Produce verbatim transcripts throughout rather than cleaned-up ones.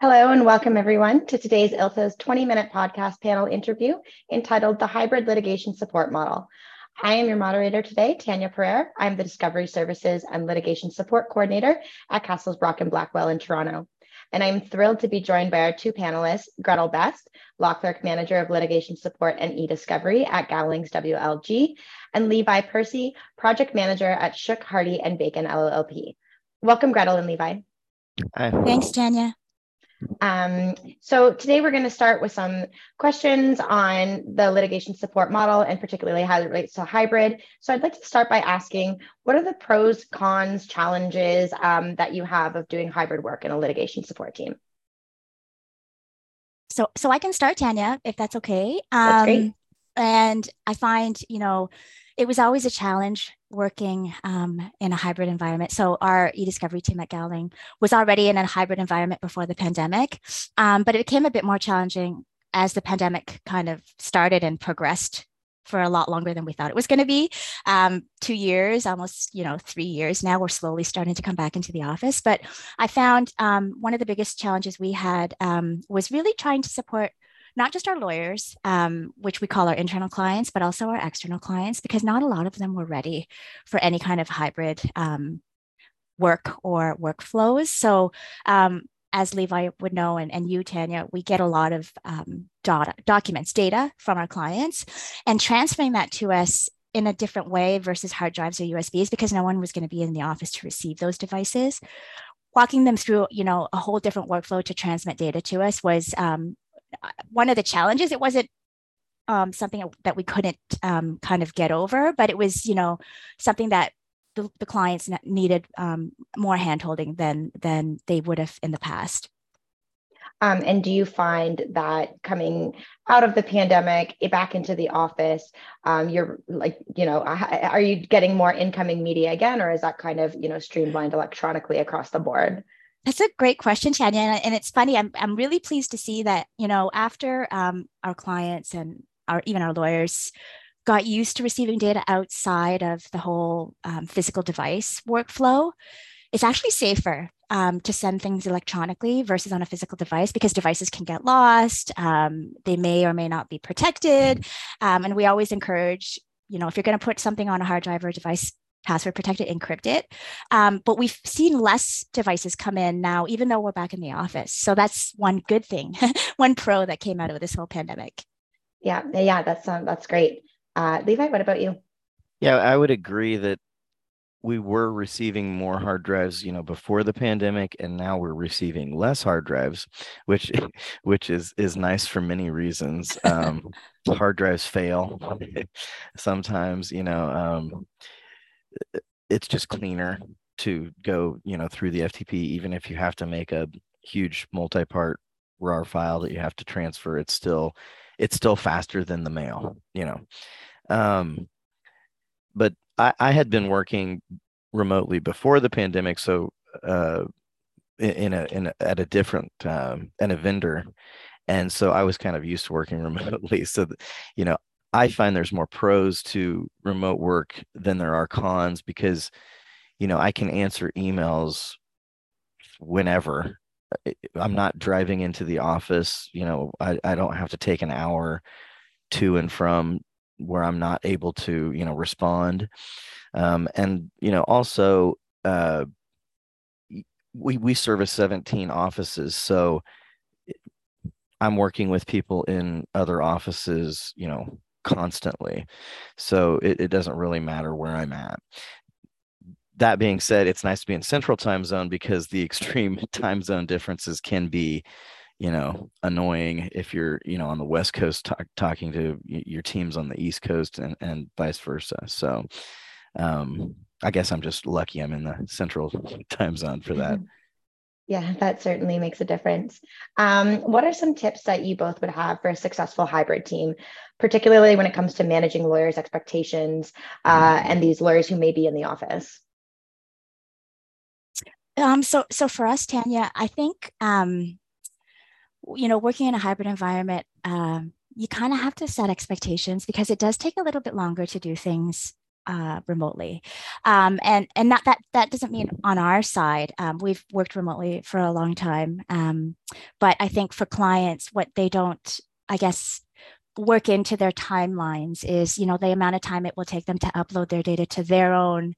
Hello and welcome everyone to today's I L T A's twenty minute podcast panel interview entitled The Hybrid Litigation Support Model. I am your moderator today, Tanya Pereira. I'm the Discovery Services and Litigation Support Coordinator at Cassels Brock and Blackwell in Toronto. And I'm thrilled to be joined by our two panelists, Gretel Best, Law Clerk Manager of Litigation Support and e-Discovery at Gowling W L G, and Levi Percy, Project Manager at Shook, Hardy and Bacon L L P. Welcome, Gretel and Levi. Hi. Thanks, Tanya. Um, so today we're going to start with some questions on the litigation support model and particularly how it relates to hybrid. So I'd like to start by asking, what are the pros, cons, challenges um, that you have of doing hybrid work in a litigation support team? So, so I can start, Tanya, if that's okay. Um, that's great. And I find, you know, it was always a challenge working um, in a hybrid environment. So our e-discovery team at Gowling was already in a hybrid environment before the pandemic, um, but it became a bit more challenging as the pandemic kind of started and progressed for a lot longer than we thought it was going to be. Um, two years, almost, you know, three years now, we're slowly starting to come back into the office. But I found um, one of the biggest challenges we had um, was really trying to support not just our lawyers, um, which we call our internal clients, but also our external clients, because not a lot of them were ready for any kind of hybrid um, work or workflows. So um, as Levi would know, and, and you, Tanya, we get a lot of um, data, documents, data from our clients, and transferring that to us in a different way versus hard drives or U S Bs, because no one was going to be in the office to receive those devices. Walking them through, you know, a whole different workflow to transmit data to us was um, one of the challenges. It wasn't um, something that we couldn't um, kind of get over, but it was, you know, something that the, the clients needed um, more handholding than than they would have in the past. Um, and do you find that coming out of the pandemic back into the office, um, you're like, you know, are you getting more incoming media again, or is that kind of, you know, streamlined electronically across the board? That's a great question, Tanya. And it's funny, I'm I'm really pleased to see that, you know, after um, our clients and our even our lawyers got used to receiving data outside of the whole um, physical device workflow, it's actually safer um, to send things electronically versus on a physical device, because devices can get lost. Um, they may or may not be protected. Um, and we always encourage, you know, if you're going to put something on a hard drive or a device, password protect it, encrypt it. Um, but we've seen less devices come in now, even though we're back in the office. So that's one good thing, one pro that came out of this whole pandemic. Yeah, yeah, that's um, that's great. Uh, Levi, what about you? Yeah, I would agree that we were receiving more hard drives, you know, before the pandemic, and now we're receiving less hard drives, which which is is nice for many reasons. Um, hard drives fail sometimes, you know. Um, It's just cleaner to go, you know, through the F T P, even if you have to make a huge multi-part R A R file that you have to transfer. It's still, it's still faster than the mail, you know. Um, but I, I had been working remotely before the pandemic, so uh, in a in a, at a different um, and a vendor, and so I was kind of used to working remotely. So, you know, I find there's more pros to remote work than there are cons, because, you know, I can answer emails whenever. I'm not driving into the office. You know, I, I don't have to take an hour to and from where I'm not able to, you know, respond. Um, and, you know, also uh, we, we service seventeen offices. So I'm working with people in other offices, you know, constantly. So it, it doesn't really matter where I'm at. That being said, it's nice to be in central time zone, because the extreme time zone differences can be, you know, annoying if you're, you know, on the West Coast talk, talking to your teams on the East Coast, and, and vice versa. So um, I guess I'm just lucky I'm in the central time zone for that. Yeah, that certainly makes a difference. Um, what are some tips that you both would have for a successful hybrid team, particularly when it comes to managing lawyers' expectations uh, and these lawyers who may be in the office? Um, so, so for us, Tanya, I think, um, you know, working in a hybrid environment, um, you kind of have to set expectations, because it does take a little bit longer to do things uh, remotely. Um, and and not that that doesn't mean on our side, um, we've worked remotely for a long time. Um, but I think for clients, what they don't, I guess, work into their timelines is, you know, the amount of time it will take them to upload their data to their own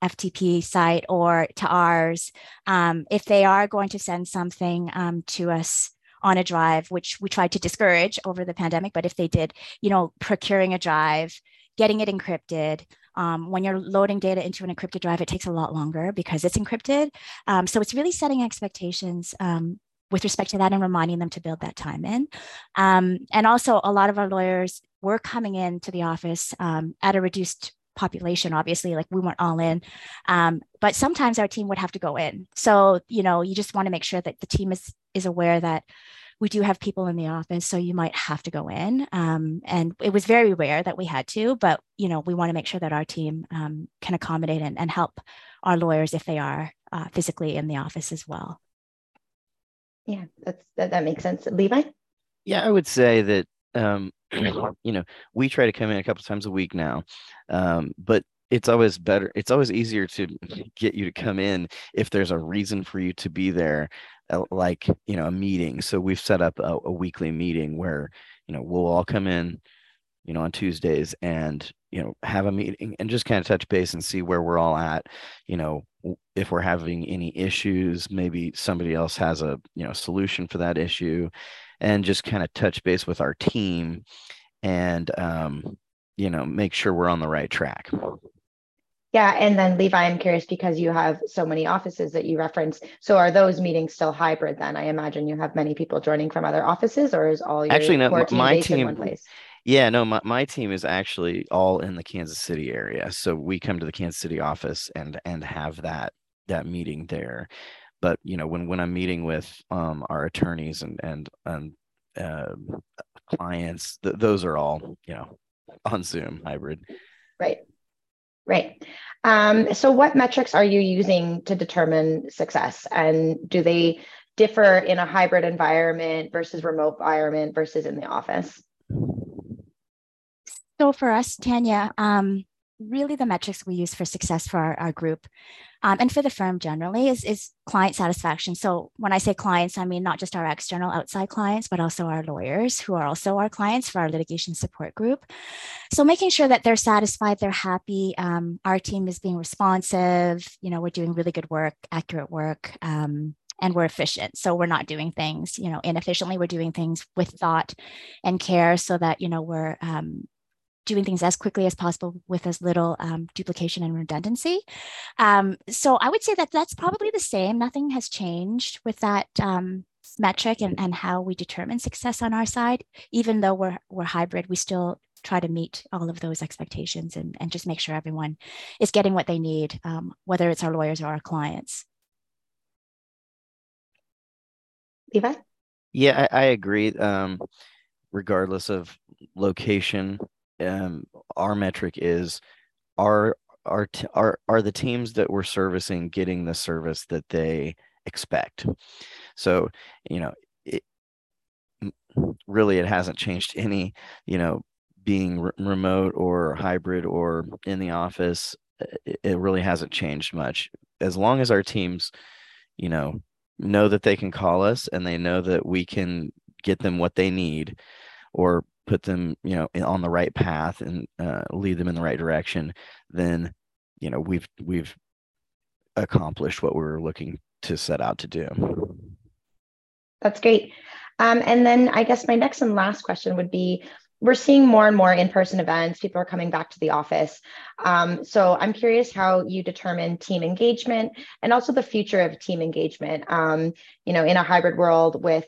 F T P site or to ours. Um, if they are going to send something um, to us on a drive, which we tried to discourage over the pandemic, but if they did, you know, procuring a drive, getting it encrypted. Um, when you're loading data into an encrypted drive, it takes a lot longer because it's encrypted. Um, so it's really setting expectations um, with respect to that and reminding them to build that time in. Um, and also a lot of our lawyers were coming into the office um, at a reduced population, obviously, like we weren't all in, um, but sometimes our team would have to go in. So, you know, you just want to make sure that the team is is aware that we do have people in the office, so you might have to go in. Um, and it was very rare that we had to, but, you know, we want to make sure that our team um, can accommodate and, and help our lawyers if they are uh, physically in the office as well. Yeah, that's, that, that makes sense. Levi? Yeah, I would say that, um, you know, we try to come in a couple times a week now, um, but it's always better. It's always easier to get you to come in if there's a reason for you to be there, uh, like, you know, a meeting. So we've set up a, a weekly meeting where, you know, we'll all come in, you know, on Tuesdays and, you know, have a meeting and just kind of touch base and see where we're all at, you know, if we're having any issues, maybe somebody else has a, you know, solution for that issue, and just kind of touch base with our team and, um, you know, make sure we're on the right track. Yeah. And then Levi, I'm curious, because you have so many offices that you referenced. So are those meetings still hybrid then? I imagine you have many people joining from other offices, or is all your actually, no, core team my based team, in one place? Yeah, no, my, my team is actually all in the Kansas City area. So we come to the Kansas City office and and have that that meeting there. But, you know, when, when I'm meeting with um, our attorneys and and, and uh, clients, th- those are all, you know, on Zoom hybrid. Right. Right. Um, so what metrics are you using to determine success, and do they differ in a hybrid environment versus remote environment versus in the office? So for us, Tanya, um, really the metrics we use for success for our, our group um, and for the firm generally is, is client satisfaction. So when I say clients, I mean not just our external outside clients, but also our lawyers who are also our clients for our litigation support group. So making sure that they're satisfied, they're happy, um, our team is being responsive, you know, we're doing really good work, accurate work, um, and we're efficient. So we're not doing things, you know, inefficiently. We're doing things with thought and care so that, you know, we're um, doing things as quickly as possible with as little um, duplication and redundancy. Um, so I would say that that's probably the same. Nothing has changed with that um, metric and, and how we determine success on our side. Even though we're we're hybrid, we still try to meet all of those expectations and, and just make sure everyone is getting what they need, um, whether it's our lawyers or our clients. Levi? Yeah, I, I agree. Um, regardless of location, Um, our metric is are are t- are are the teams that we're servicing getting the service that they expect. So, you know, it, really it hasn't changed any. You know, being re- remote or hybrid or in the office, it, it really hasn't changed much. As long as our teams, you know, know that they can call us and they know that we can get them what they need, or put them, you know, on the right path and uh, lead them in the right direction, then, you know, we've we've accomplished what we were looking to set out to do. That's great. Um, and then I guess my next and last question would be, we're seeing more and more in-person events. People are coming back to the office. Um, so I'm curious how you determine team engagement and also the future of team engagement, um, you know, in a hybrid world with,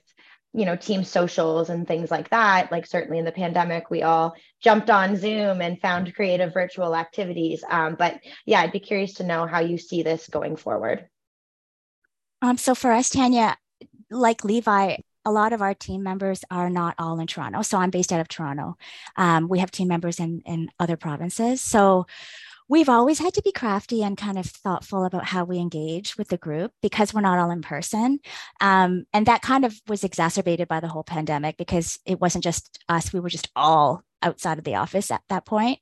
you know, team socials and things like that. Like certainly in the pandemic, we all jumped on Zoom and found creative virtual activities. Um, but yeah, I'd be curious to know how you see this going forward. Um, so for us, Tanya, like Levi, a lot of our team members are not all in Toronto. So I'm based out of Toronto. Um, we have team members in, in other provinces. So we've always had to be crafty and kind of thoughtful about how we engage with the group because we're not all in person. Um, and that kind of was exacerbated by the whole pandemic because it wasn't just us. We were just all outside of the office at that point.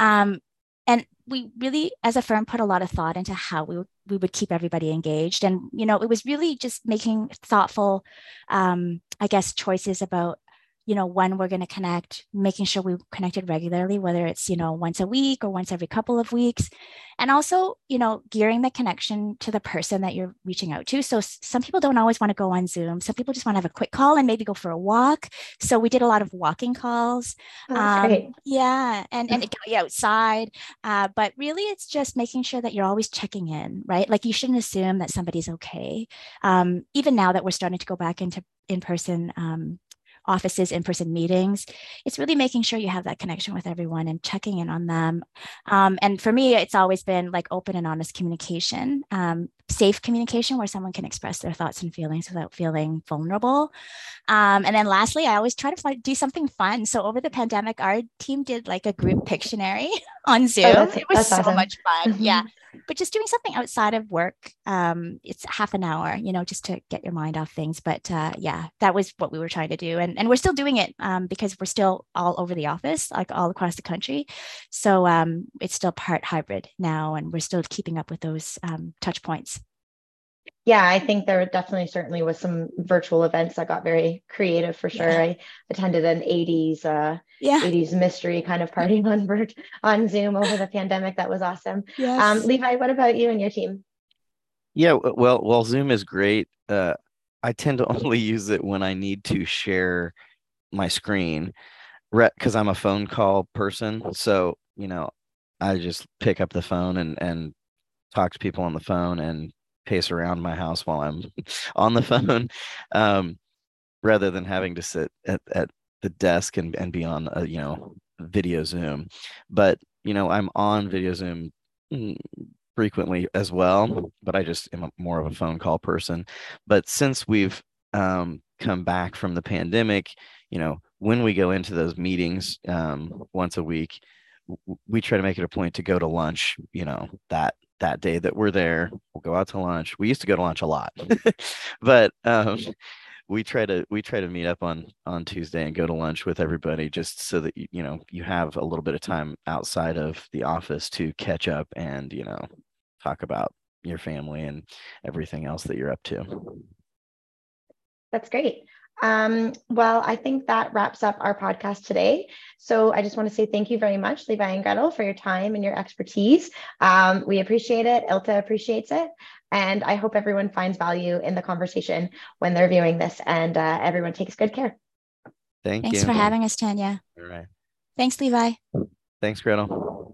Um, and we really, as a firm, put a lot of thought into how we, we would keep everybody engaged. And, you know, it was really just making thoughtful, um, I guess, choices about, you know, when we're going to connect, making sure we connected regularly, whether it's, you know, once a week or once every couple of weeks. And also, you know, gearing the connection to the person that you're reaching out to. So some people don't always want to go on Zoom. Some people just want to have a quick call and maybe go for a walk. So we did a lot of walking calls. Oh, um, great. Yeah. And, and it got you outside. Uh, but really, it's just making sure that you're always checking in, right? Like, you shouldn't assume that somebody's okay. Um, even now that we're starting to go back into in-person um offices, in-person meetings, it's really making sure you have that connection with everyone and checking in on them. Um, and for me, it's always been like open and honest communication, um, safe communication where someone can express their thoughts and feelings without feeling vulnerable. Um, and then lastly, I always try to like, do something fun. So over the pandemic, our team did like a group Pictionary on Zoom. Oh, it was so awesome. Much fun. Mm-hmm. Yeah. But just doing something outside of work, um, it's half an hour, you know, just to get your mind off things. But uh, yeah, that was what we were trying to do. And, and we're still doing it um, because we're still all over the office, like all across the country. So um, it's still part hybrid now, and we're still keeping up with those um, touch points. Yeah, I think there definitely certainly was some virtual events that got very creative for sure. Yeah. I attended an eighties uh, yeah. eighties mystery kind of party on bird, on Zoom over the pandemic. That was awesome. Yes. Um, Levi, what about you and your team? Yeah, well, while Zoom is great, uh, I tend to only use it when I need to share my screen because I'm a phone call person. So, you know, I just pick up the phone and, and talk to people on the phone and pace around my house while I'm on the phone, um, rather than having to sit at, at the desk and, and be on, a, you know, video Zoom. But, you know, I'm on video Zoom frequently as well, but I just am a, more of a phone call person. But since we've um, come back from the pandemic, you know, when we go into those meetings um, once a week, w- we try to make it a point to go to lunch, you know, that that day that we're there, we'll go out to lunch. We used to go to lunch a lot, but um, we try to we try to meet up on on Tuesday and go to lunch with everybody, just so that you, you know you have a little bit of time outside of the office to catch up and, you know, talk about your family and everything else that you're up to. That's great. Um, well, I think that wraps up our podcast today. So I just want to say thank you very much, Levi and Gretel, for your time and your expertise. Um, we appreciate it. I L T A appreciates it. And I hope everyone finds value in the conversation when they're viewing this, and uh, everyone takes good care. Thank Thanks you. Thanks for having us, Tanya. All right. Thanks, Levi. Thanks, Gretel.